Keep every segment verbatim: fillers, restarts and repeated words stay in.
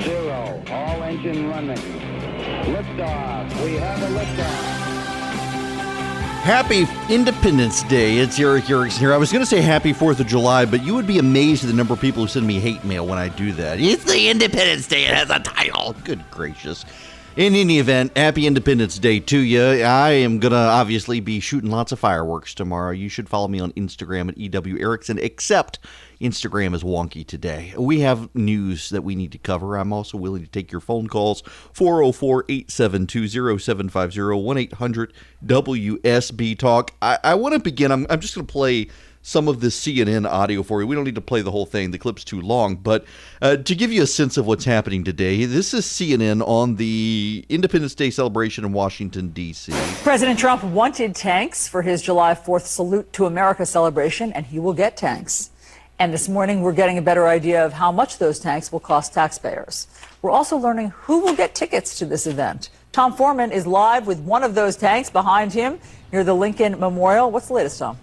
Zero, all engine running. Liftoff, we have a liftoff. Happy Independence Day. It's Eric Erickson here. I was going to say happy fourth of July, but you would be amazed at the number of people who send me hate mail when I do that. It's the Independence Day. It has a title. Good gracious. In any event, happy Independence Day to you. I am going to obviously be shooting lots of fireworks tomorrow. You should follow me on Instagram at E W Erickson, except Instagram is wonky today. We have news that we need to cover. I'm also willing to take your phone calls, four oh four, eight seven two, oh seven five oh, one eight hundred W S B talk. I, I want to begin. I'm, I'm just going to play some of this C N N audio for you. We don't need to play the whole thing. The clip's too long. But uh, to give you a sense of what's happening today, this is C N N on the Independence Day celebration in Washington, D C President Trump wanted tanks for his July fourth Salute to America celebration, and he will get tanks. And this morning, we're getting a better idea of how much those tanks will cost taxpayers. We're also learning who will get tickets to this event. Tom Foreman is live with one of those tanks behind him near the Lincoln Memorial. What's the latest, Tom?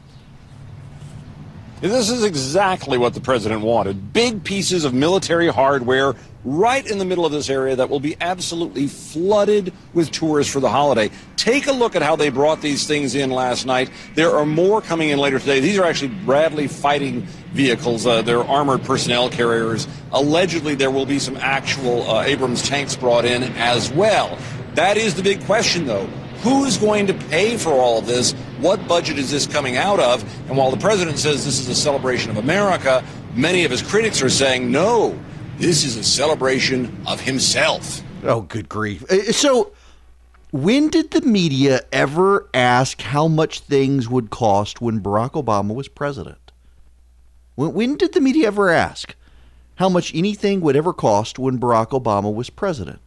This is exactly what the president wanted. Big pieces of military hardware right in the middle of this area that will be absolutely flooded with tourists for the holiday. Take a look at how they brought these things in last night. There are more coming in later today. These are actually Bradley fighting vehicles. Uh, they're armored personnel carriers. Allegedly, there will be some actual uh, Abrams tanks brought in as well. That is the big question, though. Who's going to pay for all of this? What budget is this coming out of? And while the president says this is a celebration of America, many of his critics are saying, no, this is a celebration of himself. Oh, good grief. So when did the media ever ask how much things would cost when Barack Obama was president? When, when did the media ever ask how much anything would ever cost when Barack Obama was president?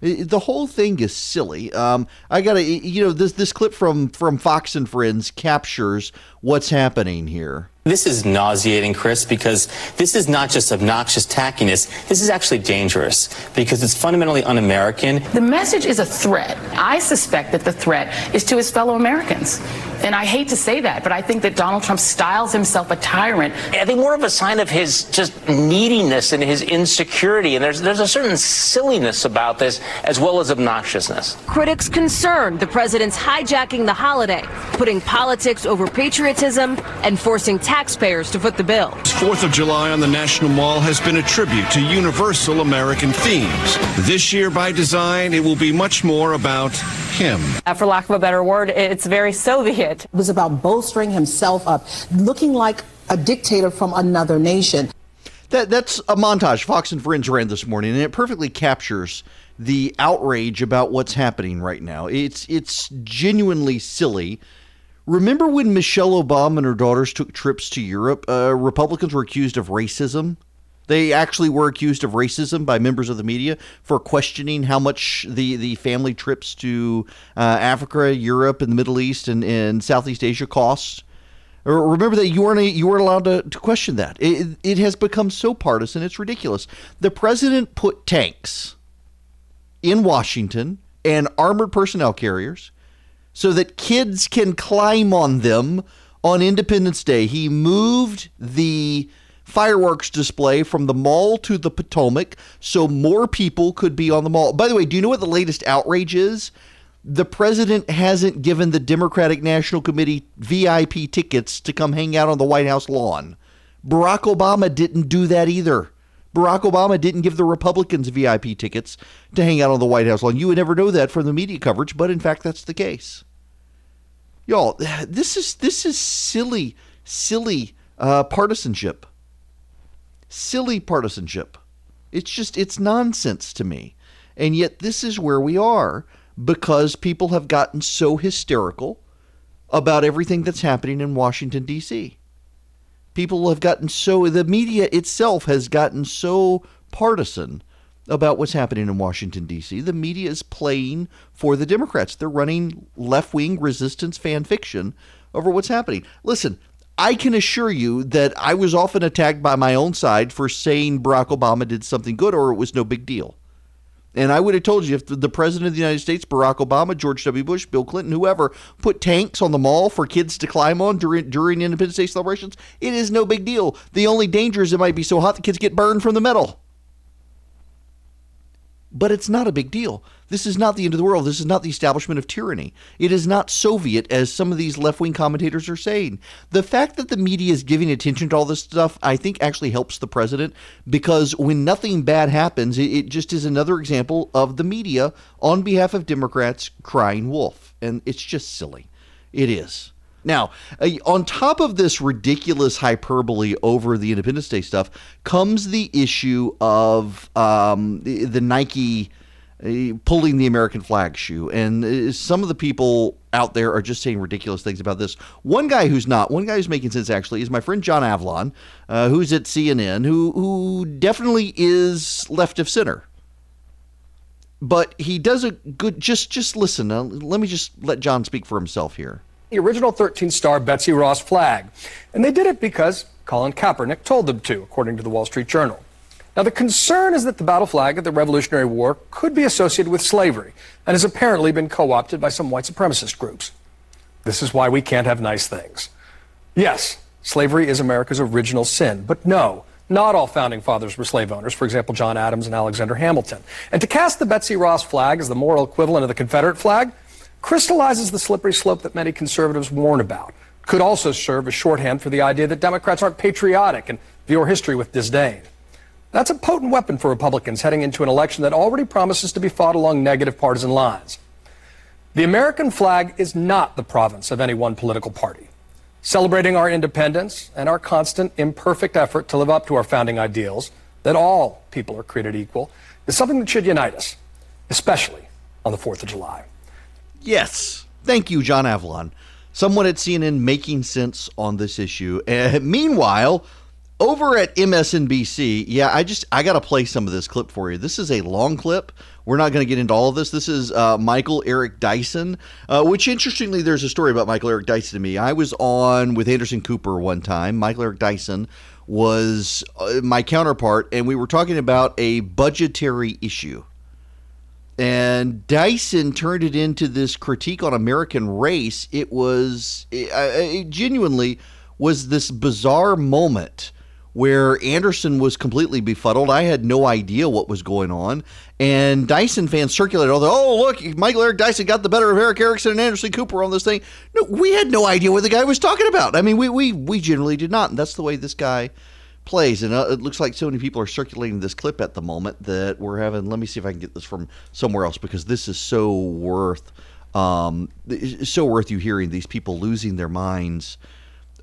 The whole thing is silly. Um, I gotta, you know, this this clip from, from Fox and Friends captures what's happening here. This is nauseating, Chris, because this is not just obnoxious tackiness. This is actually dangerous because it's fundamentally un-American. The message is a threat. I suspect that the threat is to his fellow Americans. And I hate to say that, but I think that Donald Trump styles himself a tyrant. I think more of a sign of his just neediness and his insecurity. And there's there's a certain silliness about this as well as obnoxiousness. Critics concerned the president's hijacking the holiday, putting politics over patriotism and forcing tax taxpayers to foot the bill. Fourth of July on the National Mall has been a tribute to universal American themes. This year, by design, it will be much more about him. For lack of a better word, it's very Soviet. It was about bolstering himself up, looking like a dictator from another nation. That, that's a montage Fox and Friends ran this morning, and it perfectly captures the outrage about what's happening right now. It's, it's genuinely silly. Remember when Michelle Obama and her daughters took trips to Europe? Uh, Republicans were accused of racism. They actually were accused of racism by members of the media for questioning how much the, the family trips to uh, Africa, Europe, and the Middle East and, and Southeast Asia cost. Remember that you weren't, you weren't allowed to, to question that. It, it has become so partisan, it's ridiculous. The president put tanks in Washington and armored personnel carriers so that kids can climb on them on Independence Day. He moved the fireworks display from the mall to the Potomac so more people could be on the mall. By the way, do you know what the latest outrage is? the president hasn't given the Democratic National Committee V I P tickets to come hang out on the White House lawn. Barack Obama didn't do that either. Barack Obama didn't give the Republicans V I P tickets to hang out on the White House lawn. You would never know that from the media coverage, but in fact, that's the case. Y'all, this is this is silly, silly uh, partisanship. Silly partisanship. It's just, it's nonsense to me. And yet this is where we are, because people have gotten so hysterical about everything that's happening in Washington, D C. People have gotten so, the media itself has gotten so partisan about what's happening in Washington, D C. The media is playing for the Democrats. They're running left-wing resistance fan fiction over what's happening. Listen, I can assure you that I was often attacked by my own side for saying Barack Obama did something good or it was no big deal. And I would have told you, if the president of the United States, Barack Obama, George W. Bush, Bill Clinton, whoever, put tanks on the mall for kids to climb on during, during Independence Day celebrations, it is no big deal. The only danger is it might be so hot the kids get burned from the metal. But it's not a big deal. This is not the end of the world. This is not the establishment of tyranny. It is not Soviet, as some of these left-wing commentators are saying. The fact that the media is giving attention to all this stuff, I think, actually helps the president, because when nothing bad happens, it just is another example of the media, on behalf of Democrats, crying wolf. And it's just silly. It is. Now, on top of this ridiculous hyperbole over the Independence Day stuff comes the issue of um, the, the Nike uh, pulling the American flag shoe. And uh, some of the people out there are just saying ridiculous things about this. One guy who's not, one guy who's making sense actually, is my friend John Avlon, uh, who's at C N N, who, who definitely is left of center. But he does a good, just, just listen, uh, let me just let John speak for himself here. The original thirteen-star Betsy Ross flag. And they did it because Colin Kaepernick told them to, according to the Wall Street Journal. Now, the concern is that the battle flag of the Revolutionary War could be associated with slavery and has apparently been co-opted by some white supremacist groups. This is why we can't have nice things. Yes, slavery is America's original sin, but no, not all founding fathers were slave owners, for example, John Adams and Alexander Hamilton. And to cast the Betsy Ross flag as the moral equivalent of the Confederate flag crystallizes the slippery slope that many conservatives warn about. Could also serve as shorthand for the idea that Democrats aren't patriotic and view our history with disdain. That's a potent weapon for Republicans heading into an election that already promises to be fought along negative partisan lines. The American flag is not the province of any one political party. Celebrating our independence and our constant, imperfect effort to live up to our founding ideals, that all people are created equal, is something that should unite us, especially on the fourth of July. Yes. Thank you, John Avlon. Someone at C N N making sense on this issue. Uh, meanwhile, over at M S N B C, yeah, I just, I got to play some of this clip for you. This is a long clip. We're not going to get into all of this. This is uh, Michael Eric Dyson, uh, which interestingly, there's a story about Michael Eric Dyson to me. I was on with Anderson Cooper one time. Michael Eric Dyson was uh, my counterpart, and we were talking about a budgetary issue. And Dyson turned it into this critique on American race. It was, it, it genuinely was this bizarre moment where Anderson was completely befuddled. I had no idea what was going on. And Dyson fans circulated all the, oh, look, Michael Eric Dyson got the better of Eric Erickson and Anderson Cooper on this thing. No, we had no idea what the guy was talking about. I mean, we we, we generally did not. And that's the way this guy plays, and uh, it looks like so many people are circulating this clip at the moment that we're having. Let me see if I can get this from somewhere else, because this is so worth, um, so worth you hearing these people losing their minds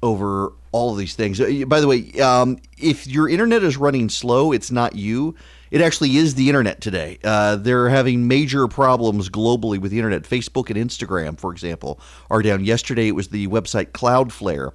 over all of these things. By the way, um, if your internet is running slow, it's not you. It actually is the internet today. Uh, they're having major problems globally with the internet. Facebook and Instagram, for example, are down. Yesterday, it was the website Cloudflare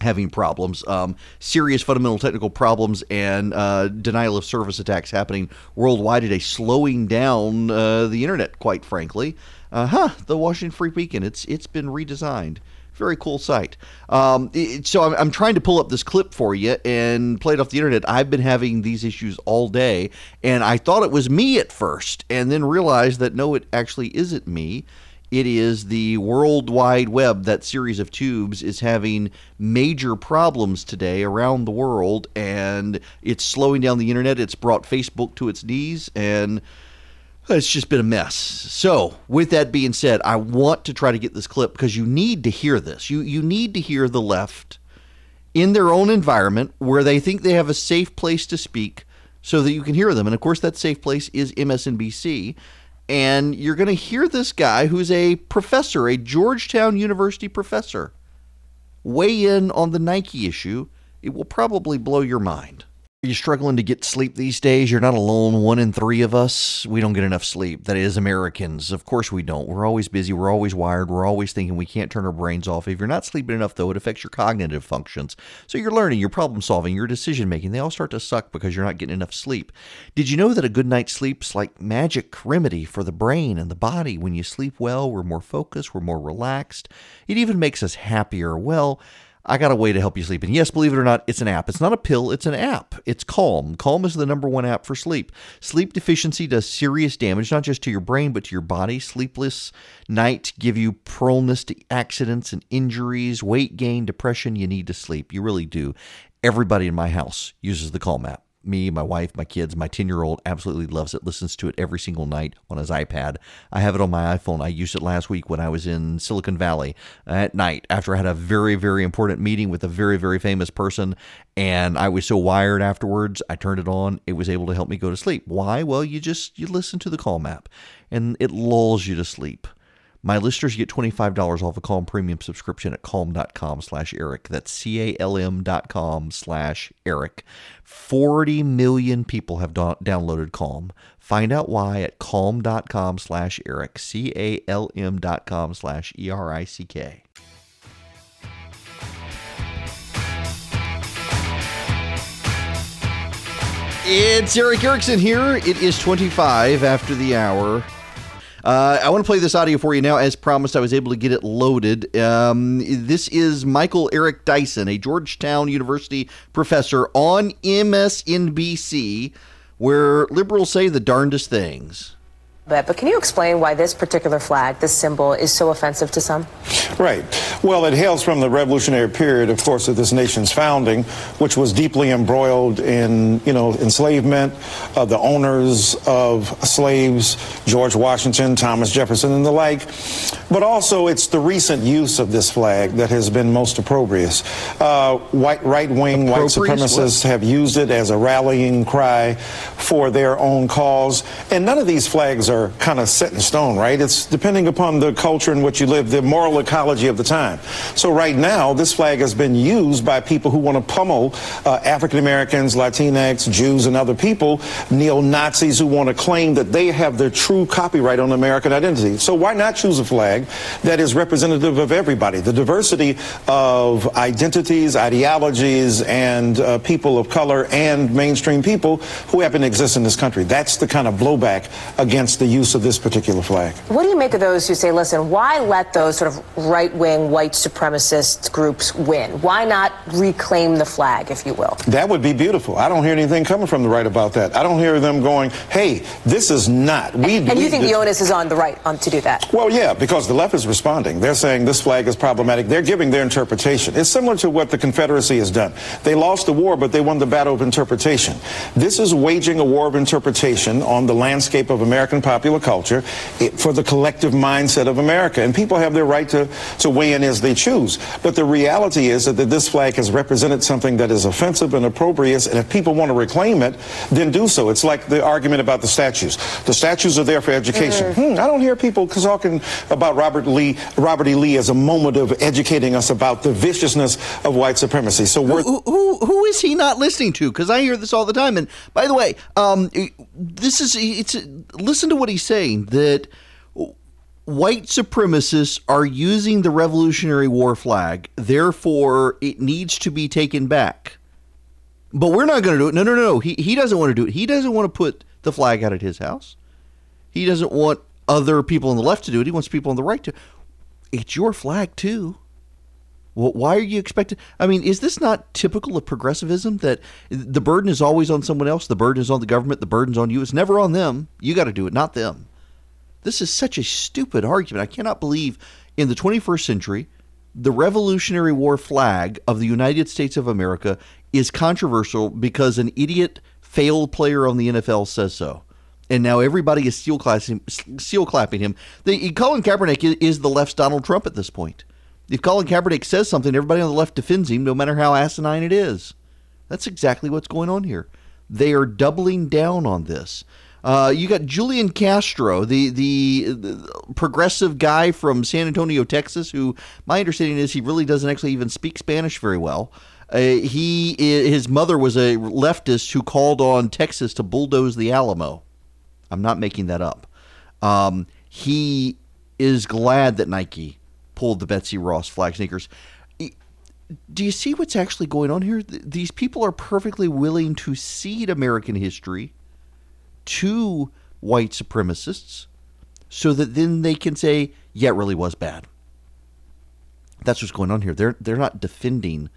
having problems, um, serious fundamental technical problems, and uh, denial of service attacks happening worldwide today, slowing down uh, the internet, quite frankly. Uh, huh, the Washington Free Weekend, it's it's been redesigned. Very cool site. Um, it, so I'm, I'm trying to pull up this clip for you and play it off the internet. I've been having these issues all day, and I thought it was me at first, and then realized that no, it actually isn't me. It is the World Wide Web. That series of tubes is having major problems today around the world, and it's slowing down the internet. It's brought Facebook to its knees, and It's just been a mess. So with that being said, I want to try to get this clip because you need to hear this. You you need to hear the left in their own environment where they think they have a safe place to speak so that you can hear them. And of course, that safe place is M S N B C. And you're going to hear this guy who's a professor, a Georgetown University professor, weigh in on the Nike issue. It will probably blow your mind. Are you struggling to get sleep these days? You're not alone. One in three of us, we don't get enough sleep. That is Americans. Of course we don't. We're always busy. We're always wired. We're always thinking. We can't turn our brains off. If you're not sleeping enough, though, it affects your cognitive functions. So your learning, your problem solving, your decision making, they all start to suck because you're not getting enough sleep. Did you know that a good night's sleep's like magic remedy for the brain and the body? When you sleep well, we're more focused. We're more relaxed. It even makes us happier. Well, I got a way to help you sleep. And yes, believe it or not, it's an app. It's not a pill. It's an app. It's Calm. Calm is the number one app for sleep. Sleep deficiency does serious damage, not just to your brain, but to your body. Sleepless nights give you proneness to accidents and injuries, weight gain, depression. You need to sleep. You really do. Everybody in my house uses the Calm app. Me, my wife, my kids, my ten-year-old absolutely loves it, listens to it every single night on his iPad. I have it on my iPhone. I used it last week when I was in Silicon Valley at night after I had a very, very important meeting with a very, very famous person, and I was so wired afterwards, I turned it on. It was able to help me go to sleep. Why? Well, you just you listen to the Calm app, and it lulls you to sleep. My listeners get twenty-five dollars off a Calm premium subscription at calm.com slash Eric. That's C-A-L-M dot com slash Eric. forty million people have do- downloaded Calm. Find out why at calm.com slash Eric. C-A-L-M dot com slash E-R-I-C-K. It's Eric Erickson here. It is twenty-five after the hour. Uh, I want to play this audio for you now. As promised, I was able to get it loaded. Um, this is Michael Eric Dyson, a Georgetown University professor on M S N B C, where liberals say the darndest things. But, but can you explain why this particular flag, this symbol, is so offensive to some? Right. Well, it hails from the revolutionary period, of course, of this nation's founding, which was deeply embroiled in, you know, enslavement, uh, the owners of slaves, George Washington, Thomas Jefferson, and the like. But also, it's the recent use of this flag that has been most opprobrious. Uh, white right-wing white supremacists what? have used it as a rallying cry for their own cause, and none of these flags are are kind of set in stone, right? It's depending upon the culture in which you live, the moral ecology of the time. So right now, this flag has been used by people who want to pummel uh, African Americans, Latinx, Jews, and other people, neo-Nazis who want to claim that they have the true copyright on American identity. So why not choose a flag that is representative of everybody? The diversity of identities, ideologies, and uh, people of color and mainstream people who happen to exist in this country. That's the kind of blowback against the the use of this particular flag. What do you make of those who say, listen, why let those sort of right-wing white supremacist groups win? Why not reclaim the flag, if you will? That would be beautiful. I don't hear anything coming from the right about that. I don't hear them going, hey, this is not. We, and and we, you think this, the onus is on the right on, to do that? Well, yeah, because the left is responding. They're saying this flag is problematic. They're giving their interpretation. It's similar to what the Confederacy has done. They lost the war, but they won the battle of interpretation. This is waging a war of interpretation on the landscape of American politics. Popular culture, it, for the collective mindset of America. And people have their right to, to weigh in as they choose. But the reality is that, that this flag has represented something that is offensive and opprobrious, and if people want to reclaim it, then do so. It's like the argument about the statues. The statues are there for education. Mm-hmm. Hmm, I don't hear people talking about Robert Lee, Robert E. Lee as a moment of educating us about the viciousness of white supremacy. So we're... Who, who, who is he not listening to? Because I hear this all the time. And by the way, um, this is... it's listen to what he's saying, that white supremacists are using the Revolutionary War flag, therefore it needs to be taken back. But we're not going to do it. No, no, no. He he doesn't want to do it. He doesn't want to put the flag out at his house. He doesn't want other people on the left to do it. He wants people on the right to. It's your flag too. Well, why are you expecting? I mean, is this not typical of progressivism, that the burden is always on someone else? The burden is on the government. The burden's on you. It's never on them. You got to do it, not them. This is such a stupid argument. I cannot believe in the twenty-first century, the Revolutionary War flag of the United States of America is controversial because an idiot failed player on the N F L says so. And now everybody is seal clapping, seal clapping him. The, Colin Kaepernick is the left's Donald Trump at this point. If Colin Kaepernick says something, everybody on the left defends him, no matter how asinine it is. That's exactly what's going on here. They are doubling down on this. Uh, you got Julian Castro, the, the the progressive guy from San Antonio, Texas, who my understanding is he really doesn't actually even speak Spanish very well. Uh, he his mother was a leftist who called on Texas to bulldoze the Alamo. I'm not making that up. Um, he is glad that Nike pulled the Betsy Ross flag sneakers. Do you see what's actually going on here? These people are perfectly willing to cede American history to white supremacists so that then they can say, yeah, it really was bad. That's what's going on here. They're they're not defending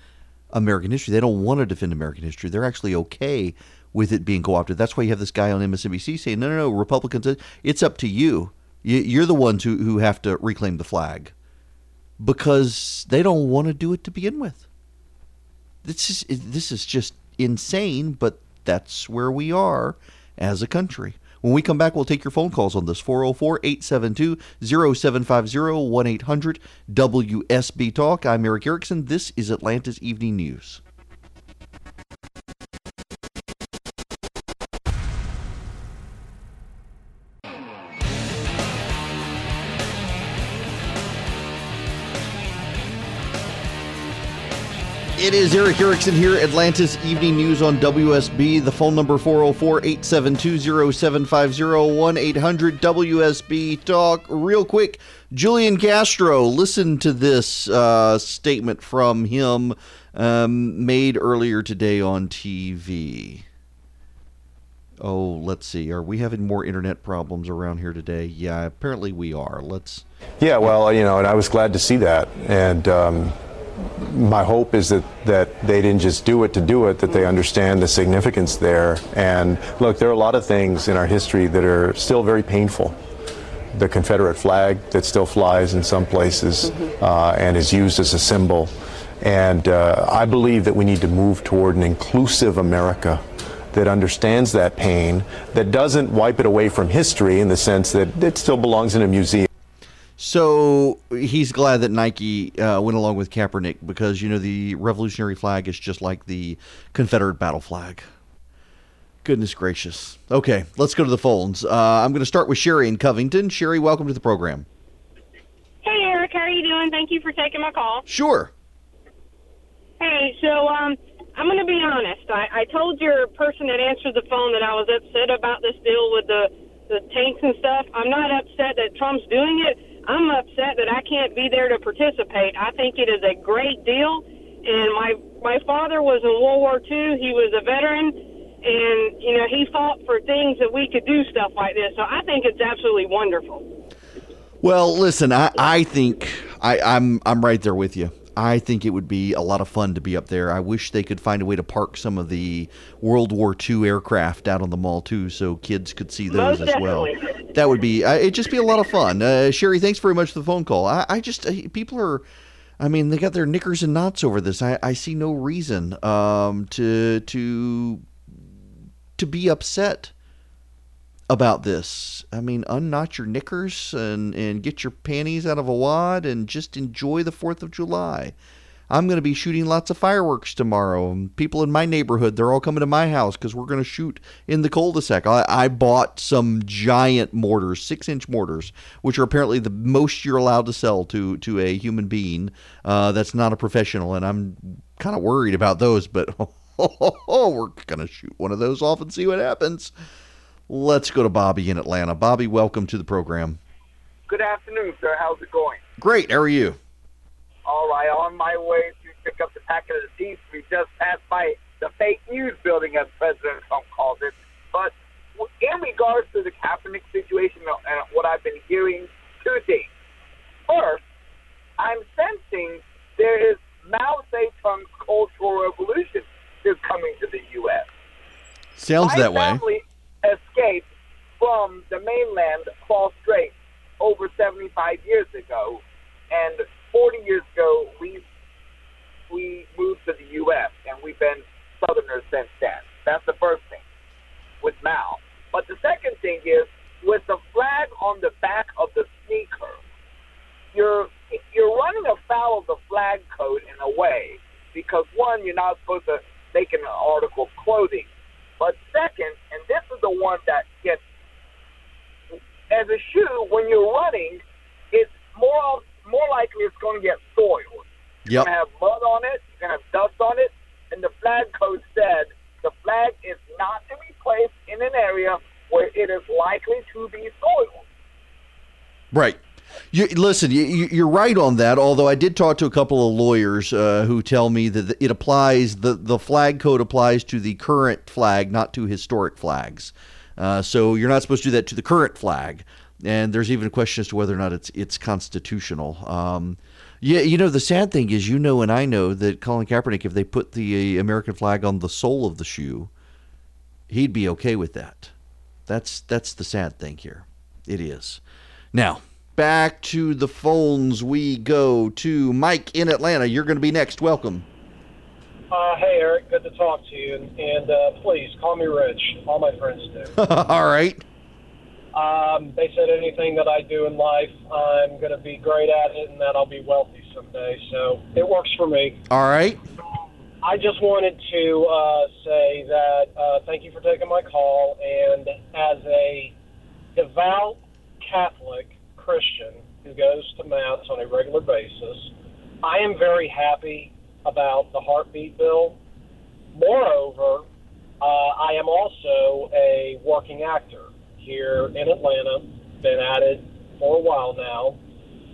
American history. They don't want to defend American history. They're actually okay with it being co-opted. That's why you have this guy on M S N B C saying, no, no, no, Republicans, it's up to you. You're the ones who, who have to reclaim the flag, because they don't want to do it to begin with. This is this is just insane, but that's where we are as a country. When we come back, we'll take your phone calls on this. four oh four, eight seven two, oh seven five oh, one eight hundred W S B Talk. I'm Eric Erickson. This is Atlanta's Evening News. It is Eric Erickson here, Atlanta's Evening News on W S B. The phone number four oh four, eight seven two, oh seven five oh, one eight hundred W S B Talk. Real quick, Julian Castro, listen to this uh, statement from him um, made earlier today on T V. Oh, let's see. Are we having more internet problems around here today? Yeah, apparently we are. Let's. Yeah, well, you know, and I was glad to see that. And um my hope is that, that they didn't just do it to do it, that they understand the significance there. And look, there are a lot of things in our history that are still very painful. The Confederate flag that still flies in some places uh, and is used as a symbol. And uh, I believe that we need to move toward an inclusive America that understands that pain, that doesn't wipe it away from history in the sense that it still belongs in a museum. So he's glad that Nike uh, went along with Kaepernick because, you know, the revolutionary flag is just like the Confederate battle flag. Goodness gracious. Okay, let's go to the phones. Uh, I'm going to start with Sherry in Covington. Sherry, welcome to the program. Hey, Eric, how are you doing? Thank you for taking my call. Sure. Hey, so um, I'm going to be honest. I, I told your person that answered the phone that I was upset about this deal with the, the tanks and stuff. I'm not upset that Trump's doing it. I'm upset that I can't be there to participate. I think it is a great deal. And my my father was in World War Two. He was a veteran. And, you know, he fought for things that we could do stuff like this. So I think it's absolutely wonderful. Well, listen, I, I think I, I'm I'm right there with you. I think it would be a lot of fun to be up there. I wish they could find a way to park some of the World War Two aircraft out on the mall, too, so kids could see those as well. That would be, uh, it'd just be a lot of fun. Uh, Sherry, thanks very much for the phone call. I, I just, uh, people are, I mean, they got their knickers and knots over this. I, I see no reason um, to, to, to be upset about this. I mean, unknot your knickers and, and get your panties out of a wad and just enjoy the fourth of July. I'm going to be shooting lots of fireworks tomorrow. People in my neighborhood, they're all coming to my house because we're going to shoot in the cul-de-sac. I, I bought some giant mortars, six-inch mortars, which are apparently the most you're allowed to sell to, to a human being uh, that's not a professional, and I'm kind of worried about those, but oh, oh, oh, we're going to shoot one of those off and see what happens. Let's go to Bobby in Atlanta. Bobby, welcome to the program. Good afternoon, sir. How's it going? Great. How are you? All right. On my way to pick up the packet of the piece, we just passed by the fake news building, as President Trump called it. But in regards to the Kaepernick situation and what I've been hearing to date, first, I'm sensing there is Mao Zedong's Cultural Revolution is coming to the U S Sounds my that family, way. Escaped from the mainland, Falls Strait, over seventy-five years ago, and forty years ago we we moved to the U S and we've been Southerners since then. That's the first thing with Mao. But the second thing away because, one, you're not supposed to make an article of clothing. But second, and this is the one that gets, as a shoe, when you're running, it's more more likely it's going to get soiled. You're yep. going to have mud on it. You're going to have dust on it. And the flag code said the flag is not to be placed in an area where it is likely to be soiled. Right. You, listen, you, you're right on that, although I did talk to a couple of lawyers uh, who tell me that it applies, the, the flag code applies to the current flag, not to historic flags. Uh, so you're not supposed to do that to the current flag. And there's even a question as to whether or not it's it's constitutional. Um, yeah, you know, the sad thing is, you know and I know that Colin Kaepernick, if they put the American flag on the sole of the shoe, he'd be okay with that. That's, that's the sad thing here. It is. Now, back to the phones we go to Mike in Atlanta. You're going to be next. Welcome. Uh, hey, Eric. Good to talk to you. And, and uh, please, call me Rich. All my friends do. All right. Um, they said anything that I do in life, I'm going to be great at it and that I'll be wealthy someday. So it works for me. All right. I just wanted to uh, say that uh, thank you for taking my call. And as a devout Catholic Christian who goes to Mass on a regular basis, I am very happy about the heartbeat bill. Moreover, uh, I am also a working actor here in Atlanta, been at it for a while now,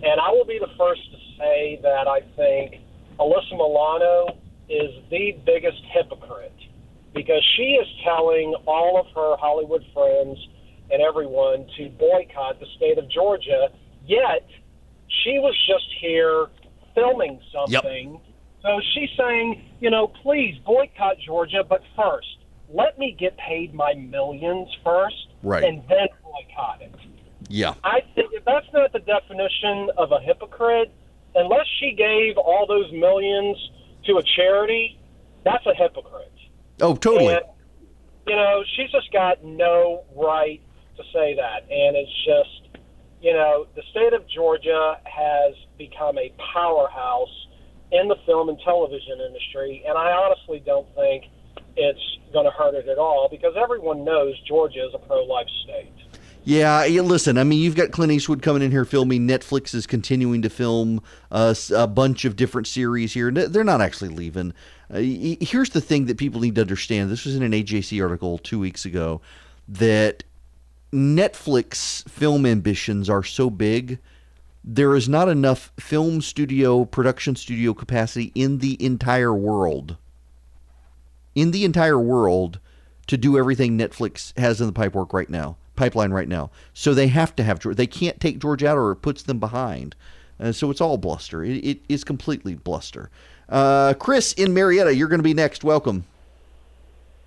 and I will be the first to say that I think Alyssa Milano is the biggest hypocrite because she is telling all of her Hollywood friends and everyone to boycott the state of Georgia, yet she was just here filming something. Yep. So she's saying, you know, please boycott Georgia, but first, let me get paid my millions first, right. and then boycott it. Yeah. I think if that's not the definition of a hypocrite, unless she gave all those millions to a charity, that's a hypocrite. Oh, totally. And, you know, she's just got no right to say that. And it's just, you know, the state of Georgia has become a powerhouse in the film and television industry, and I honestly don't think it's going to hurt it at all because everyone knows Georgia is a pro-life state. Yeah, listen, I mean, you've got Clint Eastwood coming in here filming. Netflix is continuing to film uh, a bunch of different series here. They're not actually leaving. Uh, here's the thing that people need to understand. This was in an A J C article two weeks ago, that Netflix film ambitions are so big, there is not enough film studio, production studio capacity in the entire world. In the entire world to do everything Netflix has in the pipework right now, pipeline right now. So they have to have George. They can't take George out or it puts them behind. Uh, so it's all bluster. It, it is completely bluster. Uh, Chris in Marietta, you're going to be next. Welcome.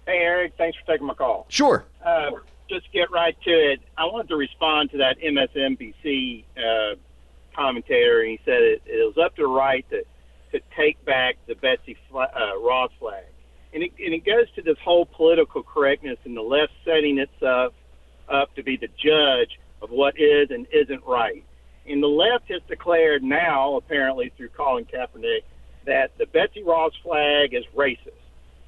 Hey, Eric. Thanks for taking my call. Sure. Uh, sure. Just get right to it. I wanted to respond to that M S N B C uh, commentary. He said it, it was up to the right to, to take back the Betsy flag, uh, Ross flag. And it, and it goes to this whole political correctness and the left setting itself up to be the judge of what is and isn't right. And the left has declared now, apparently through Colin Kaepernick, that the Betsy Ross flag is racist.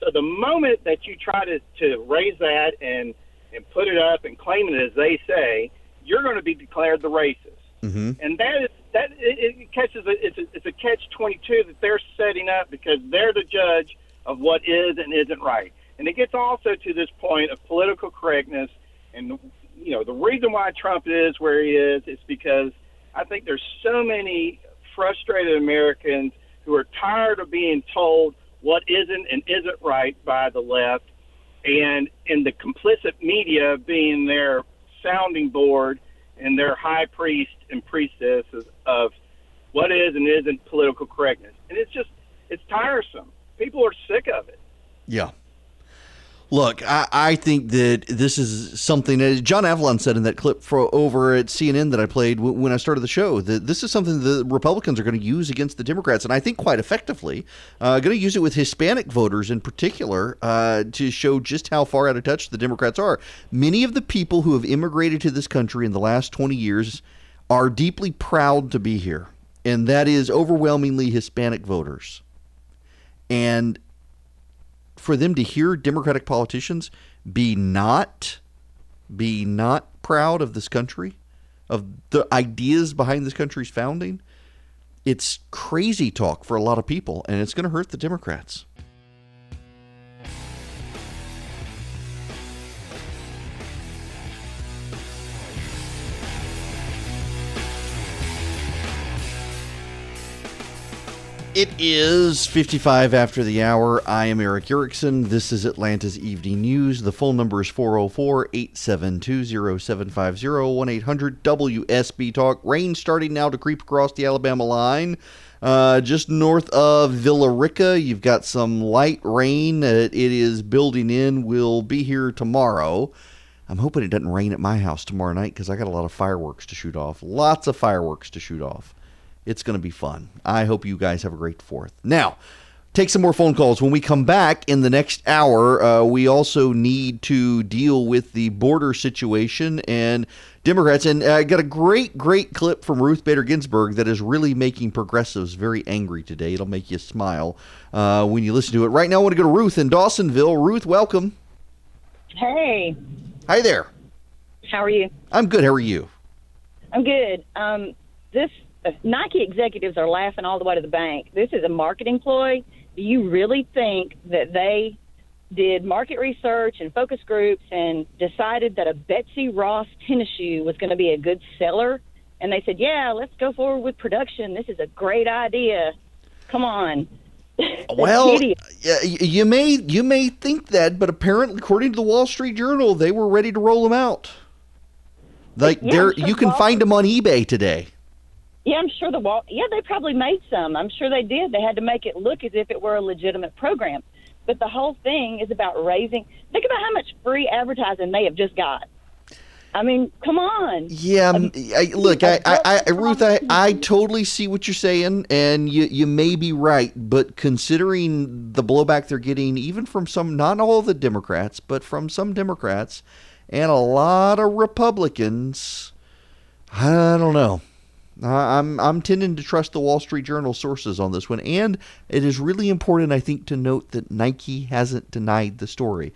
So the moment that you try to, to raise that and, and put it up and claim it as they say, you're going to be declared the racist. Mm-hmm. And that is that it, it catches a, it's a, it's a catch twenty-two that they're setting up because they're the judge of what is and isn't right. And it gets also to this point of political correctness. And, you know, the reason why Trump is where he is is because I think there's so many frustrated Americans who are tired of being told what isn't and isn't right by the left and, and the complicit media being their sounding board and their high priest and priestesses of what is and isn't political correctness. And it's just, it's tiresome. People are sick of it. Yeah. Look, I, I think that this is something that John Avlon said in that clip for, over at C N N that I played w- when I started the show, that this is something the Republicans are going to use against the Democrats, and I think quite effectively, uh, going to use it with Hispanic voters in particular uh, to show just how far out of touch the Democrats are. Many of the people who have immigrated to this country in the last twenty years are deeply proud to be here, and that is overwhelmingly Hispanic voters. And for them to hear Democratic politicians be not be not proud of this country, of the ideas behind this country's founding, it's crazy talk for a lot of people, and it's going to hurt the Democrats. It is fifty-five after the hour. I am Eric Erickson. This is Atlanta's Evening News. The phone number is four oh four, eight seven two, oh seven five oh, one eight hundred W S B talk. Rain starting now to creep across the Alabama line. Uh, just north of Villa Rica, you've got some light rain. It is building in. We'll be here tomorrow. I'm hoping it doesn't rain at my house tomorrow night because I got a lot of fireworks to shoot off. Lots of fireworks to shoot off. It's going to be fun. I hope you guys have a great fourth. Now, take some more phone calls. When we come back in the next hour, uh, we also need to deal with the border situation and Democrats. And I got a great, great clip from Ruth Bader Ginsburg that is really making progressives very angry today. It'll make you smile uh, when you listen to it. Right now, I want to go to Ruth in Dawsonville. Ruth, welcome. Hey. Hi there. How are you? I'm good. How are you? I'm good. Um, this... Nike executives are laughing all the way to the bank. This is a marketing ploy. Do you really think that they did market research and focus groups and decided that a Betsy Ross tennis shoe was going to be a good seller? And they said, yeah, let's go forward with production. This is a great idea. Come on. Well, you may, you may think that, but apparently, according to the Wall Street Journal, they were ready to roll them out. Like yeah, there, sure you can Wall- find them on eBay today. Yeah, I'm sure the wall. Yeah, they probably made some. I'm sure they did. They had to make it look as if it were a legitimate program. But the whole thing is about raising. Think about how much free advertising they have just got. I mean, come on. Yeah, um, I, look, I, I, I, Ruth, I, I totally see what you're saying, and you, you may be right. But considering the blowback they're getting, even from some, not all the Democrats, but from some Democrats and a lot of Republicans, I don't know. Uh, I'm I'm tending to trust the Wall Street Journal sources on this one, and it is really important, I think, to note that Nike hasn't denied the story.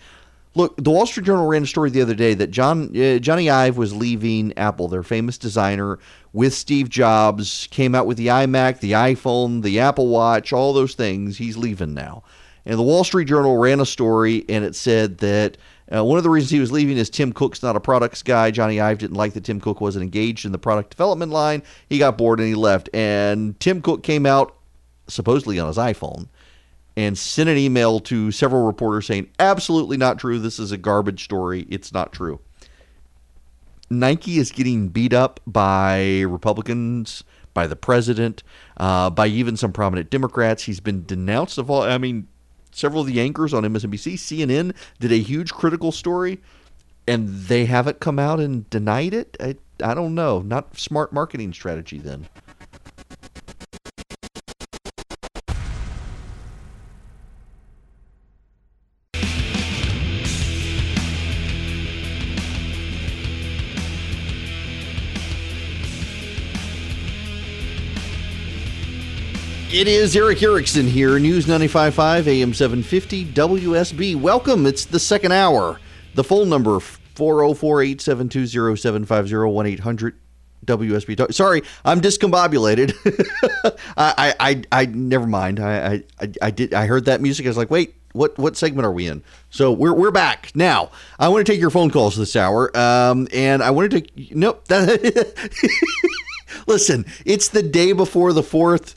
Look, the Wall Street Journal ran a story the other day that John uh, Johnny Ive was leaving Apple, their famous designer, with Steve Jobs, came out with the iMac, the iPhone, the Apple Watch, all those things. He's leaving now. And the Wall Street Journal ran a story, and it said that Uh, one of the reasons he was leaving is Tim Cook's not a products guy. Johnny Ive didn't like that Tim Cook wasn't engaged in the product development line. He got bored and he left. And Tim Cook came out, supposedly on his iPhone, and sent an email to several reporters saying, absolutely not true. This is a garbage story. It's not true. Nike is getting beat up by Republicans, by the president, uh, by even some prominent Democrats. He's been denounced of all, I mean, several of the anchors on M S N B C, C N N did a huge critical story, and they haven't come out and denied it. I, I don't know. Not smart marketing strategy then. It is Eric Erickson here, News ninety-five point five, A M seven fifty, W S B. Welcome. It's the second hour. The phone number, four oh four, eight seven two, oh seven five oh, one eight hundred W S B. Talk. Sorry, I'm discombobulated. I, I, I, never mind. I, I, I did. I heard that music. I was like, wait, what, what segment are we in? So we're, we're back now. I want to take your phone calls this hour. Um, and I wanted to, nope. Listen, it's the day before the fourth.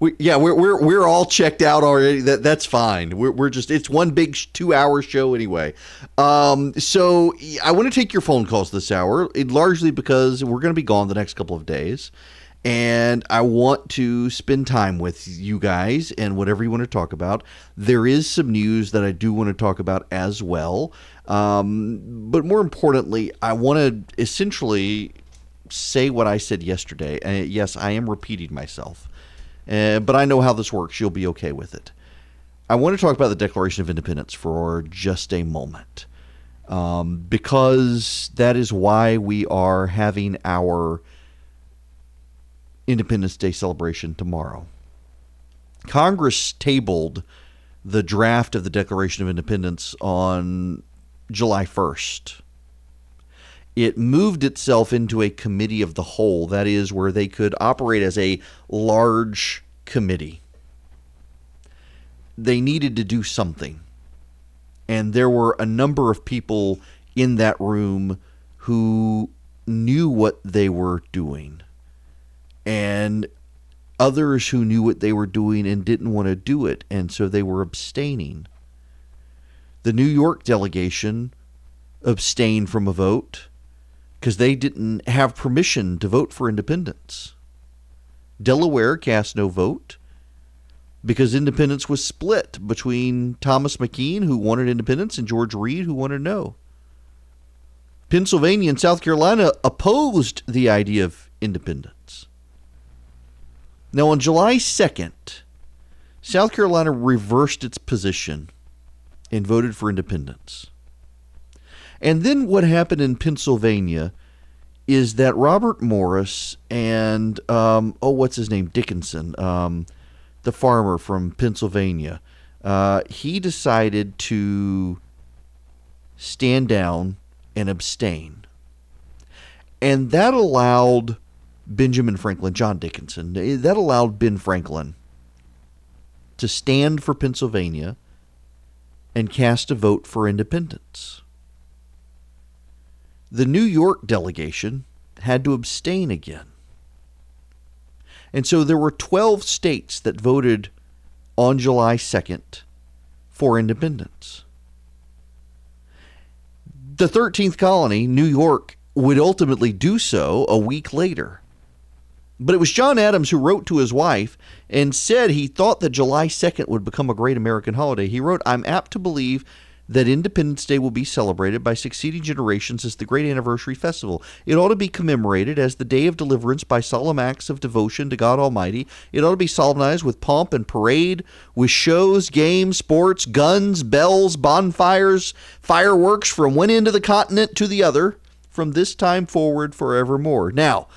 We, yeah, we're we're we're all checked out already. That that's fine. We're we're just it's one big two-hour show anyway. Um, so I want to take your phone calls this hour, it, largely because we're going to be gone the next couple of days, and I want to spend time with you guys and whatever you want to talk about. There is some news that I do want to talk about as well, um, but more importantly, I want to essentially say what I said yesterday. Uh, yes, I am repeating myself. Uh, but I know how this works. You'll be okay with it. I want to talk about the Declaration of Independence for just a moment, um, because that is why we are having our Independence Day celebration tomorrow. Congress tabled the draft of the Declaration of Independence on July first. It moved itself into a committee of the whole, that is, where they could operate as a large committee. They needed to do something. And there were a number of people in that room who knew what they were doing, and others who knew what they were doing and didn't want to do it, and so they were abstaining. The New York delegation abstained from a vote because they didn't have permission to vote for independence. Delaware cast no vote because independence was split between Thomas McKean, who wanted independence, and George Reed, who wanted no. Pennsylvania and South Carolina opposed the idea of independence. Now, on July second, South Carolina reversed its position and voted for independence. And then what happened in Pennsylvania is that Robert Morris and, um, oh, what's his name, Dickinson, um, the farmer from Pennsylvania, uh, he decided to stand down and abstain. And that allowed Benjamin Franklin, John Dickinson, that allowed Ben Franklin to stand for Pennsylvania and cast a vote for independence. The New York delegation had to abstain again. And so there were twelve states that voted on July second for independence. The thirteenth colony, New York, would ultimately do so a week later. But it was John Adams who wrote to his wife and said he thought that July second would become a great American holiday. He wrote, "I'm apt to believe that Independence Day will be celebrated by succeeding generations as the great anniversary festival. It ought to be commemorated as the day of deliverance by solemn acts of devotion to God Almighty. It ought to be solemnized with pomp and parade, with shows, games, sports, guns, bells, bonfires, fireworks from one end of the continent to the other, from this time forward forevermore." Now,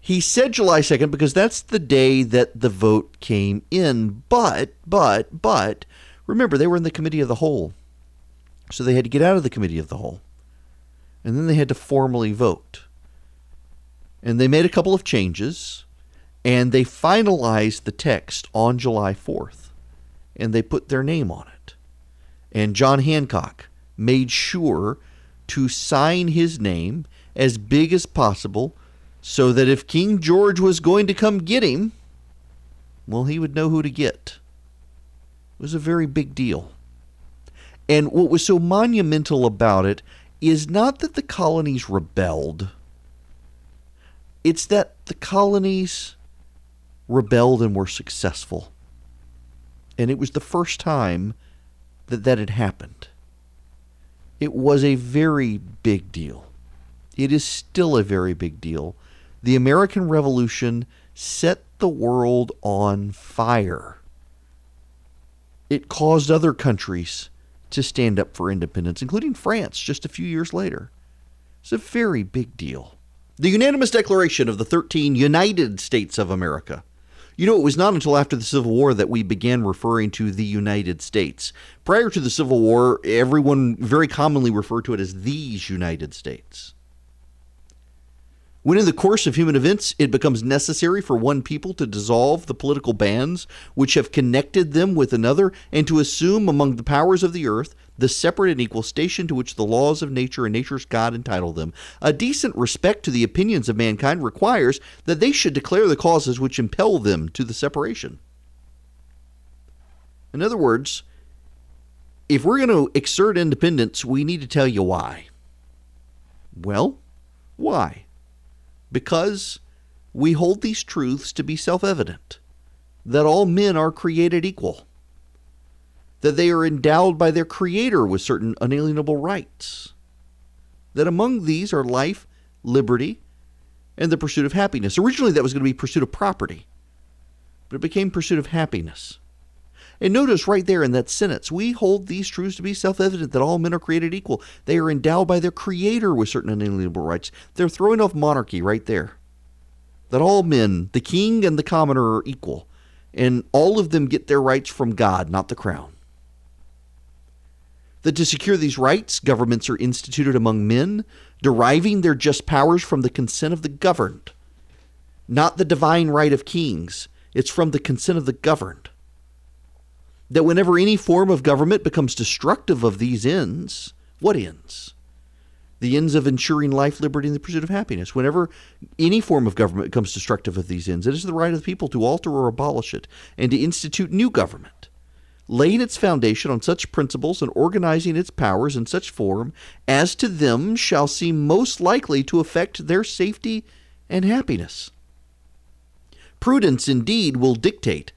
he said July second because that's the day that the vote came in. But, but, but, remember, they were in the Committee of the Whole. So they had to get out of the Committee of the Whole. And then they had to formally vote. And they made a couple of changes, and they finalized the text on July fourth. And they put their name on it. And John Hancock made sure to sign his name as big as possible so that if King George was going to come get him, well, he would know who to get. It was a very big deal. And what was so monumental about it is not that the colonies rebelled. It's that the colonies rebelled and were successful. And it was the first time that that had happened. It was a very big deal. It is still a very big deal. The American Revolution set the world on fire. It caused other countries to stand up for independence, including France just a few years later. It's a very big deal. The unanimous declaration of the thirteen United States of America. You know, it was not until after the Civil War that we began referring to the United States. Prior to the Civil War, everyone very commonly referred to it as these United States. When in the course of human events, it becomes necessary for one people to dissolve the political bands which have connected them with another and to assume among the powers of the earth the separate and equal station to which the laws of nature and nature's God entitle them. A decent respect to the opinions of mankind requires that they should declare the causes which impel them to the separation. In other words, if we're going to exert independence, we need to tell you why. Well, why? Because we hold these truths to be self-evident, that all men are created equal, that they are endowed by their Creator with certain unalienable rights, that among these are life, liberty, and the pursuit of happiness. Originally, that was going to be pursuit of property, but it became pursuit of happiness. And notice right there in that sentence, we hold these truths to be self-evident that all men are created equal. They are endowed by their Creator with certain unalienable rights. They're throwing off monarchy right there. That all men, the king and the commoner, are equal. And all of them get their rights from God, not the crown. That to secure these rights, governments are instituted among men, deriving their just powers from the consent of the governed. Not the divine right of kings. It's from the consent of the governed. That whenever any form of government becomes destructive of these ends, what ends? The ends of ensuring life, liberty, and the pursuit of happiness. Whenever any form of government becomes destructive of these ends, it is the right of the people to alter or abolish it and to institute new government, laying its foundation on such principles and organizing its powers in such form as to them shall seem most likely to affect their safety and happiness. Prudence, indeed, will dictate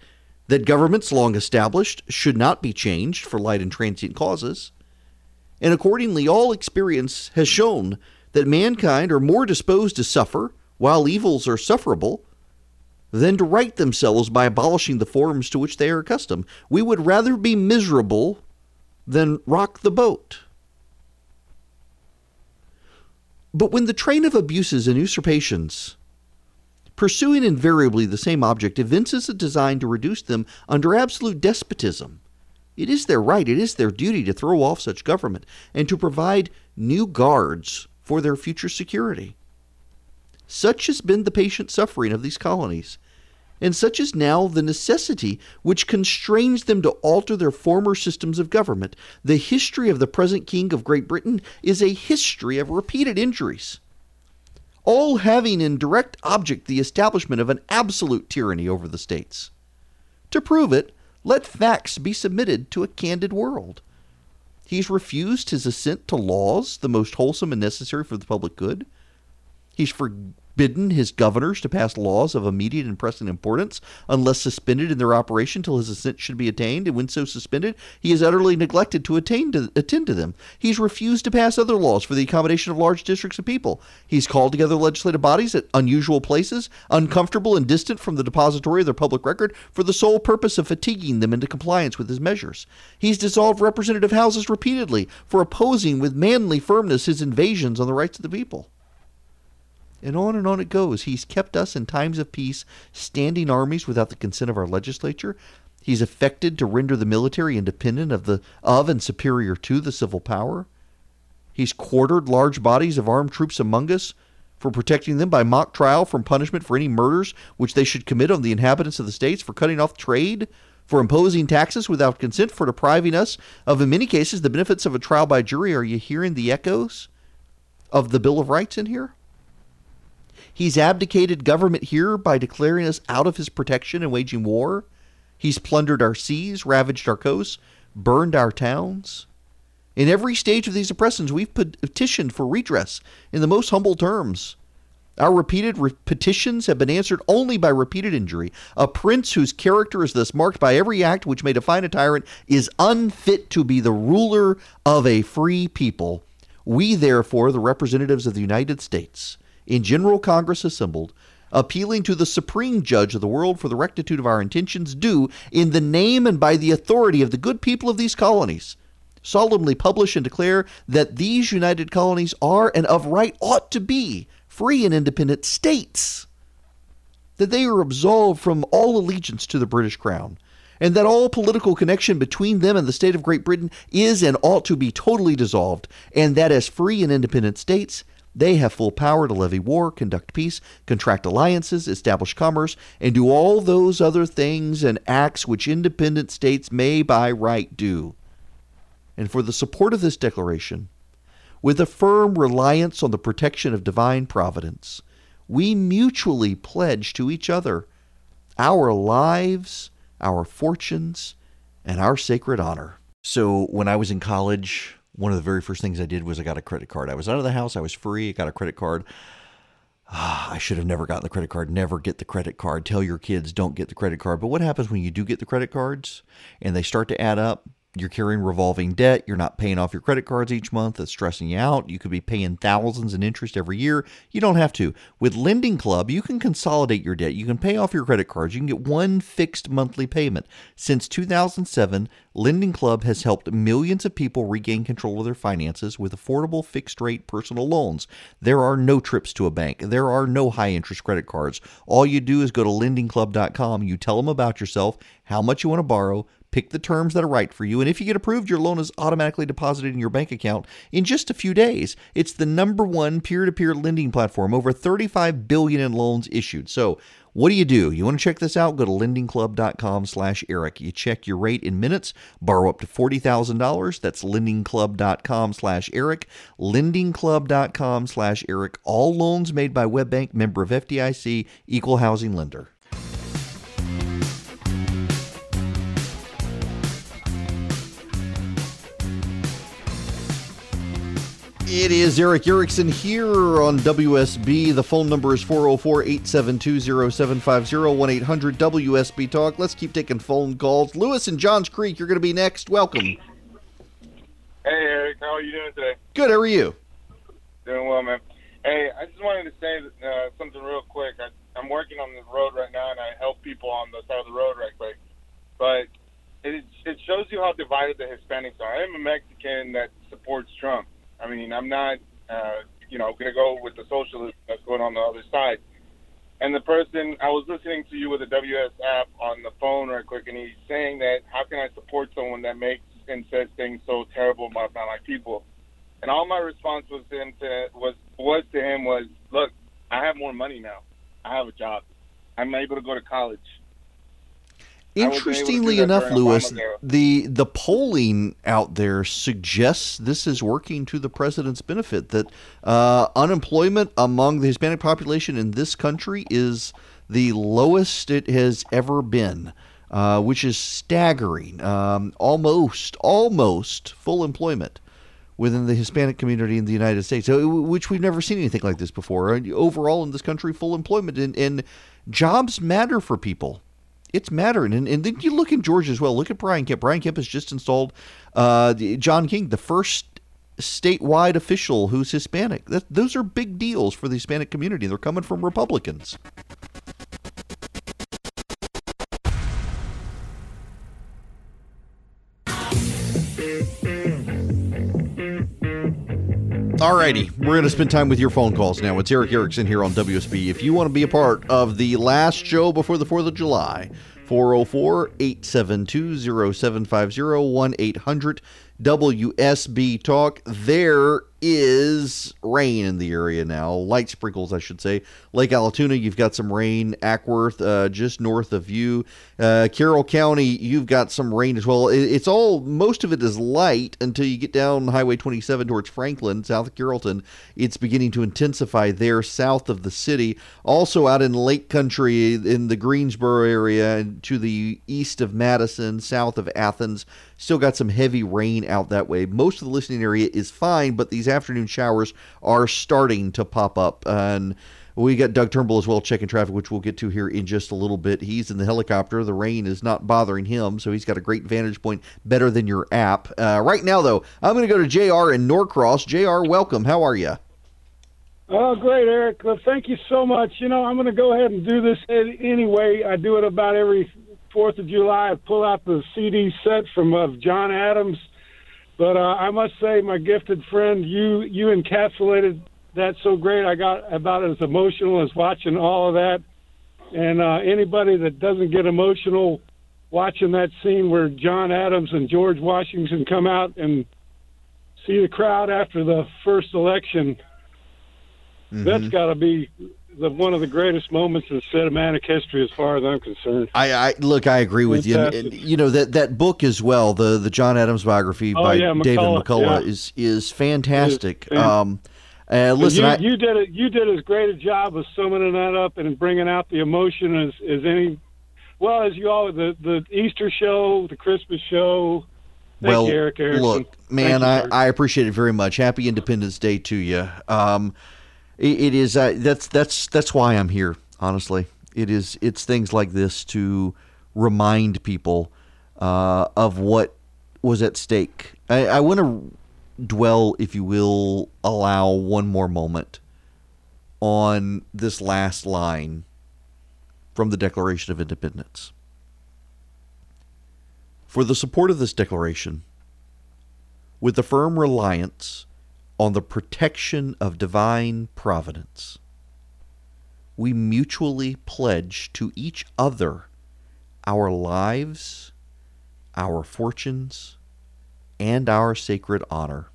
that governments long established should not be changed for light and transient causes. And accordingly, all experience has shown that mankind are more disposed to suffer, while evils are sufferable, than to right themselves by abolishing the forms to which they are accustomed. We would rather be miserable than rock the boat. But when the train of abuses and usurpations, pursuing invariably the same object, evinces a design to reduce them under absolute despotism, it is their right, it is their duty to throw off such government and to provide new guards for their future security. Such has been the patient suffering of these colonies, and such is now the necessity which constrains them to alter their former systems of government. The history of the present king of Great Britain is a history of repeated injuries, all having in direct object the establishment of an absolute tyranny over the states. To prove it, let facts be submitted to a candid world. He's refused his assent to laws, the most wholesome and necessary for the public good. He's forbidden his governors to pass laws of immediate and pressing importance unless suspended in their operation till his assent should be attained, and when so suspended, he has utterly neglected to, attain to attend to them. He's refused to pass other laws for the accommodation of large districts of people. He's called together legislative bodies at unusual places, uncomfortable and distant from the depository of their public record, for the sole purpose of fatiguing them into compliance with his measures. He's dissolved representative houses repeatedly for opposing with manly firmness his invasions on the rights of the people. And on and on it goes. He's kept us in times of peace standing armies without the consent of our legislature. He's affected to render the military independent of the of and superior to the civil power. He's quartered large bodies of armed troops among us for protecting them by mock trial from punishment for any murders which they should commit on the inhabitants of the states, for cutting off trade, for imposing taxes without consent, for depriving us of, in many cases, the benefits of a trial by jury. Are you hearing the echoes of the Bill of Rights in here? He's abdicated government here by declaring us out of his protection and waging war. He's plundered our seas, ravaged our coasts, burned our towns. In every stage of these oppressions, we've petitioned for redress in the most humble terms. Our repeated re- petitions have been answered only by repeated injury. A prince whose character is thus marked by every act which may define a tyrant is unfit to be the ruler of a free people. We, therefore, the representatives of the United States, in General Congress assembled, appealing to the Supreme Judge of the world for the rectitude of our intentions, do, in the name and by the authority of the good people of these colonies, solemnly publish and declare that these United Colonies are, and of right ought to be, free and independent states, that they are absolved from all allegiance to the British Crown, and that all political connection between them and the state of Great Britain is and ought to be totally dissolved, and that as free and independent states, they have full power to levy war, conduct peace, contract alliances, establish commerce, and do all those other things and acts which independent states may by right do. And for the support of this declaration, with a firm reliance on the protection of divine providence, we mutually pledge to each other our lives, our fortunes, and our sacred honor. So when I was in college, one of the very first things I did was I got a credit card. I was out of the house. I was free. I got a credit card. Ah, I should have never gotten the credit card. Never get the credit card. Tell your kids don't get the credit card. But what happens when you do get the credit cards and they start to add up? You're carrying revolving debt. You're not paying off your credit cards each month. That's stressing you out. You could be paying thousands in interest every year. You don't have to. With Lending Club, you can consolidate your debt. You can pay off your credit cards. You can get one fixed monthly payment. Since two thousand seven, Lending Club has helped millions of people regain control of their finances with affordable fixed-rate personal loans. There are no trips to a bank. There are no high-interest credit cards. All you do is go to Lending Club dot com. You tell them about yourself, how much you want to borrow, pick the terms that are right for you, and if you get approved, your loan is automatically deposited in your bank account in just a few days. It's the number one peer-to-peer lending platform, over thirty-five billion dollars in loans issued. So what do you do? You want to check this out? Go to Lending Club dot com slash Eric. You check your rate in minutes, borrow up to forty thousand dollars. That's Lending Club dot com slash Eric. Lending Club dot com slash Eric. All loans made by WebBank, member of F D I C, equal housing lender. It is Eric Erickson here on W S B. The phone number is four oh four, eight seven two, oh seven five oh, one eight hundred W S B talk. Let's keep taking phone calls. Lewis in Johns Creek, you're going to be next. Welcome. Hey, Eric. How are you doing today? Good. How are you? Doing well, man. Hey, I just wanted to say uh, something real quick. I, I'm working on the road right now, and I help people on the side of the road right quick. But it, it shows you how divided the Hispanics are. I am a Mexican that supports Trump. I mean, I'm not, uh, you know, going to go with the socialism that's going on the other side. And the person, I was listening to you with the W S app on the phone right quick, and he's saying that how can I support someone that makes and says things so terrible about my people? And all my response was to him to, was, was to him was, look, I have more money now. I have a job. I'm able to go to college. Interestingly enough, Lewis, the the polling out there suggests this is working to the president's benefit, that uh, unemployment among the Hispanic population in this country is the lowest it has ever been, uh, which is staggering, um, almost, almost full employment within the Hispanic community in the United States, which we've never seen anything like this before. Overall in this country, full employment, and, and jobs matter for people. It's mattering. And, and then you look in Georgia as well. Look at Brian Kemp. Brian Kemp has just installed uh, John King, the first statewide official who's Hispanic. That, those are big deals for the Hispanic community. They're coming from Republicans. Alrighty, we're going to spend time with your phone calls now. It's Eric Erickson here on W S B. If you want to be a part of the last show before the fourth of July, four oh four, eight seven two, oh seven five oh, one eight hundred W S B talk. There is rain in the area now. Light sprinkles, I should say. Lake Allatoona, you've got some rain. Ackworth, uh, just north of you. Uh, Carroll County, you've got some rain as well. It, it's all, most of it is light until you get down Highway twenty-seven towards Franklin, south of Carrollton. It's beginning to intensify there south of the city. Also out in Lake Country, in the Greensboro area, and to the east of Madison, south of Athens. Still got some heavy rain out that way. Most of the listening area is fine, but these afternoon showers are starting to pop up. And we got Doug Turnbull as well checking traffic, which we'll get to here in just a little bit. He's in the helicopter. The rain is not bothering him, so he's got a great vantage point, better than your app. Uh, right now, though, I'm going to go to J R in Norcross. J R, welcome. How are you? Oh, great, Eric. Well, thank you so much. You know, I'm going to go ahead and do this anyway. I do it about every fourth of July. I pull out the C D set from uh, John Adams. But uh, I must say, my gifted friend, you you encapsulated that so great. I got about as emotional as watching all of that. And uh, anybody that doesn't get emotional watching that scene where John Adams and George Washington come out and see the crowd after the first election, mm-hmm. that's got to be the, one of the greatest moments in cinematic history, as far as I'm concerned. I, I look, I agree with Fantastic. you. And, and, you know that that book as well, the the John Adams biography oh, by yeah, McCullough, David McCullough yeah. is is fantastic. Is, um, uh, listen, you, I, you did a, you did as great a job of summing that up and bringing out the emotion as, as any. Well, as you all the the Easter show, the Christmas show. Thank well, you, Eric Erickson. Look, man, you, I I appreciate it very much. Happy Independence Day to you. Um, It is uh, that's that's that's why I'm here. Honestly, it is it's things like this to remind people uh, of what was at stake. I, I want to dwell, if you will, allow one more moment on this last line from the Declaration of Independence. For the support of this declaration, with the firm reliance on the protection of divine providence, we mutually pledge to each other our lives, our fortunes, and our sacred honor.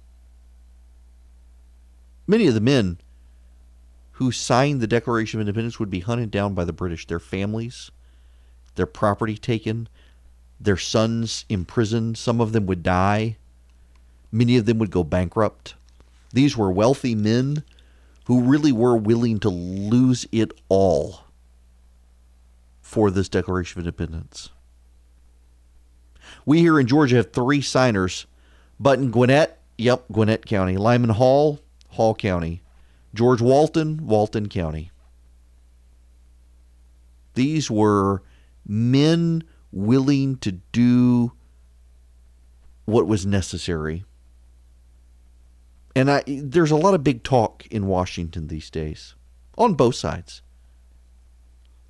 Many of the men who signed the Declaration of Independence would be hunted down by the British, their families, their property taken, their sons imprisoned. Some of them would die. Many of them would go bankrupt. These were wealthy men who really were willing to lose it all for this Declaration of Independence. We here in Georgia have three signers: Button Gwinnett, yep, Gwinnett County; Lyman Hall, Hall County; George Walton, Walton County. These were men willing to do what was necessary. And I, there's a lot of big talk in Washington these days, on both sides.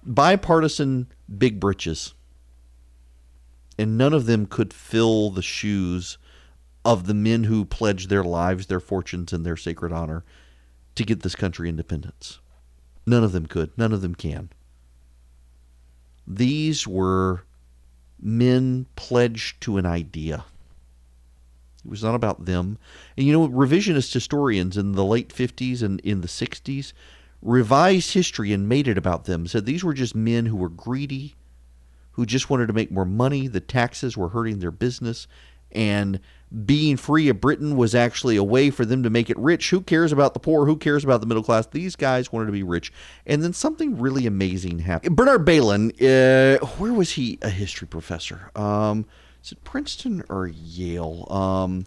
Bipartisan big britches. And none of them could fill the shoes of the men who pledged their lives, their fortunes, and their sacred honor to get this country independence. None of them could. None of them can. These were men pledged to an idea. It was not about them. And you know, revisionist historians in the late fifties and in the sixties revised history and made it about them. Said these were just men who were greedy, who just wanted to make more money. The taxes were hurting their business, and being free of Britain was actually a way for them to make it rich. Who cares about the poor? Who cares about the middle class? These guys wanted to be rich. And then something really amazing happened. Bernard Balin, uh, where was he a history professor? Um, is it Princeton or Yale? Um,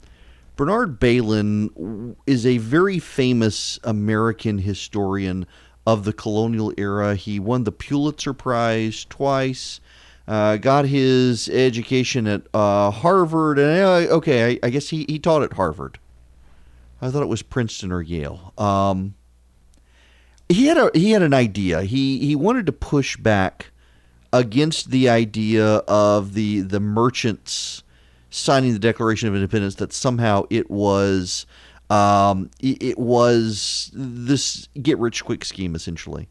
Bernard Balin is a very famous American historian of the colonial era. He won the Pulitzer Prize twice. Uh, got his education at uh, Harvard, and uh, okay, I, I guess he, he taught at Harvard. I thought it was Princeton or Yale. Um, he had a he had an idea. He he wanted to push back against the idea of the the merchants signing the Declaration of Independence, that somehow it was um, it, it was this get rich quick scheme essentially,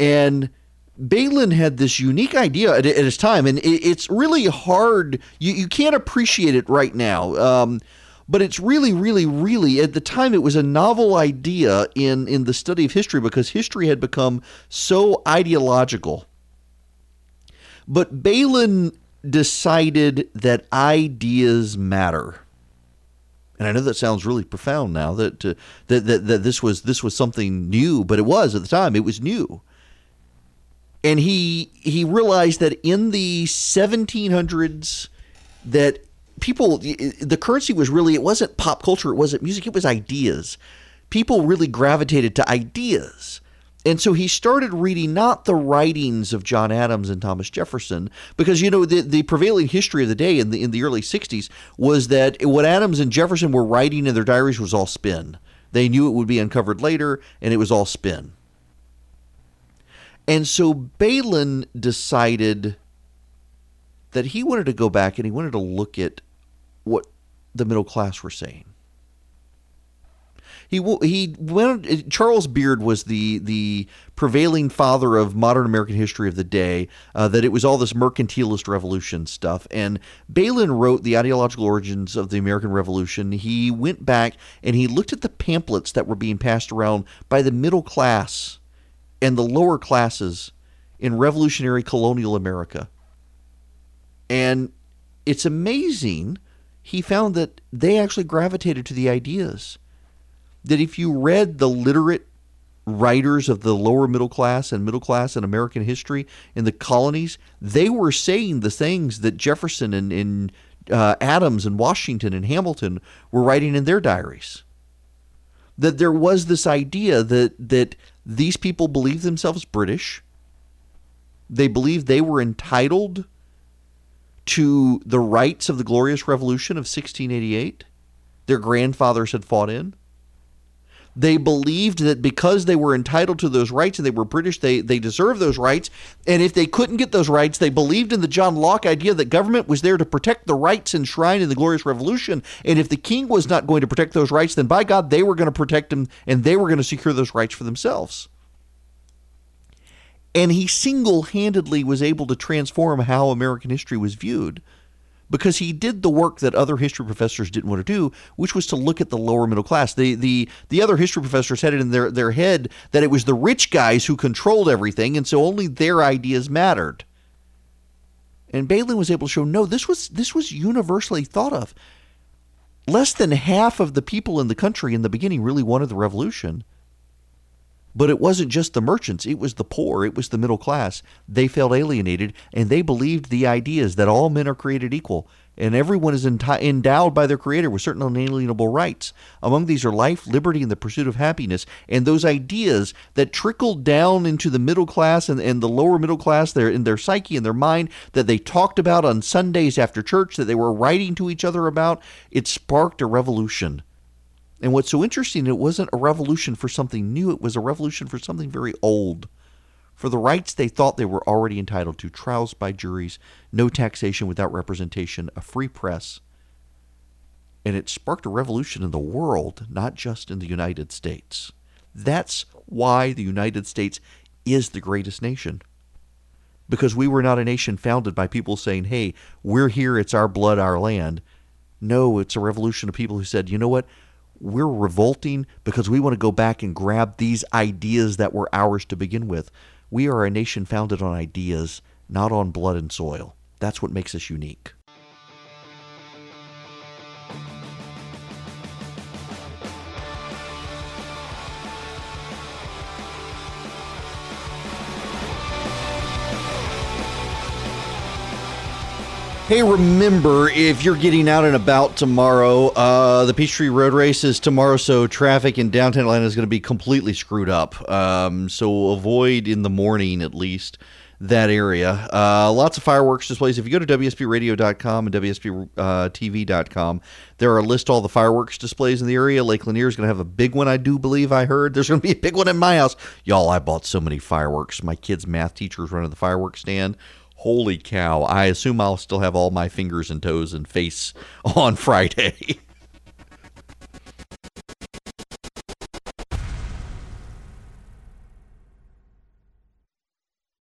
and Balin had this unique idea at, at his time, and it, it's really hard. You, you can't appreciate it right now, um, but it's really, really, really, at the time, it was a novel idea in, in the study of history, because history had become so ideological. But Balin decided that ideas matter. And I know that sounds really profound now, that, uh, that, that, that this was, this was something new, but it was, at the time, it was new. And he he realized that in the seventeen hundreds, that people, the currency was really, it wasn't pop culture, it wasn't music, it was ideas. People really gravitated to ideas. And so he started reading not the writings of John Adams and Thomas Jefferson, because, you know, the, the prevailing history of the day in the, in the early sixties was that what Adams and Jefferson were writing in their diaries was all spin. They knew it would be uncovered later, and it was all spin. And so Balin decided that he wanted to go back and he wanted to look at what the middle class were saying. He he went, Charles Beard was the the prevailing father of modern American history of the day, uh, that it was all this mercantilist revolution stuff. And Balin wrote The Ideological Origins of the American Revolution. He went back and he looked at the pamphlets that were being passed around by the middle class and the lower classes in revolutionary colonial America. And it's amazing. He found that they actually gravitated to the ideas. That if you read the literate writers of the lower middle class and middle class in American history in the colonies, they were saying the things that Jefferson and, and uh, Adams and Washington and Hamilton were writing in their diaries. That there was this idea that that these people believed themselves British. They believed they were entitled to the rights of the Glorious Revolution of sixteen eighty-eight, their grandfathers had fought in. They believed that because they were entitled to those rights and they were British, they, they deserved those rights. And if they couldn't get those rights, they believed in the John Locke idea that government was there to protect the rights enshrined in the Glorious Revolution. And if the king was not going to protect those rights, then by God, they were going to protect them and they were going to secure those rights for themselves. And he single-handedly was able to transform how American history was viewed, because he did the work that other history professors didn't want to do, which was to look at the lower middle class. The the the other history professors had it in their, their head that it was the rich guys who controlled everything, and so only their ideas mattered. And Balin was able to show, no, this was this was universally thought of. Less than half of the people in the country in the beginning really wanted the revolution. But it wasn't just the merchants, it was the poor, it was the middle class. They felt alienated, and they believed the ideas that all men are created equal, and everyone is enti- endowed by their creator with certain unalienable rights. Among these are life, liberty, and the pursuit of happiness. And those ideas that trickled down into the middle class and, and the lower middle class, their, in their psyche and their mind, that they talked about on Sundays after church, that they were writing to each other about, it sparked a revolution. And what's so interesting, it wasn't a revolution for something new. It was a revolution for something very old, for the rights they thought they were already entitled to: trials by juries, no taxation without representation, a free press. And it sparked a revolution in the world, not just in the United States. That's why the United States is the greatest nation, because we were not a nation founded by people saying, hey, we're here, it's our blood, our land. No, it's a revolution of people who said, you know what? We're revolting because we want to go back and grab these ideas that were ours to begin with. We are a nation founded on ideas, not on blood and soil. That's what makes us unique. Hey, remember, if you're getting out and about tomorrow, uh, the Peachtree Road Race is tomorrow, so traffic in downtown Atlanta is going to be completely screwed up. Um, so avoid, in the morning at least, that area. Uh, lots of fireworks displays. If you go to W S B radio dot com and W S B T V dot com, there are a list of all the fireworks displays in the area. Lake Lanier is going to have a big one, I do believe I heard. There's going to be a big one in my house. Y'all, I bought so many fireworks. My kid's math teacher was running the fireworks stand. Holy cow. I assume I'll still have all my fingers and toes and face on Friday.